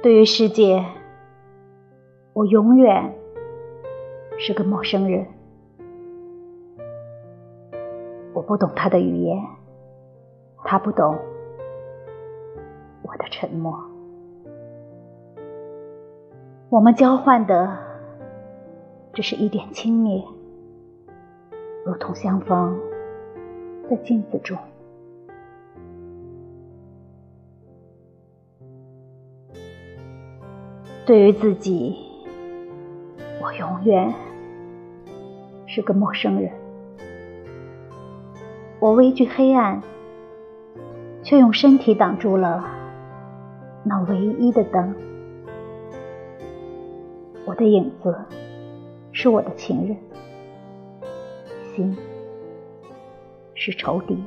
对于世界，我永远是个陌生人。我不懂他的语言，他不懂我的沉默。我们交换的只是一点轻蔑，如同相逢在镜子中。对于自己，我永远是个陌生人。我畏惧黑暗，却用身体挡住了那唯一的灯。我的影子是我的情人，心是仇敌。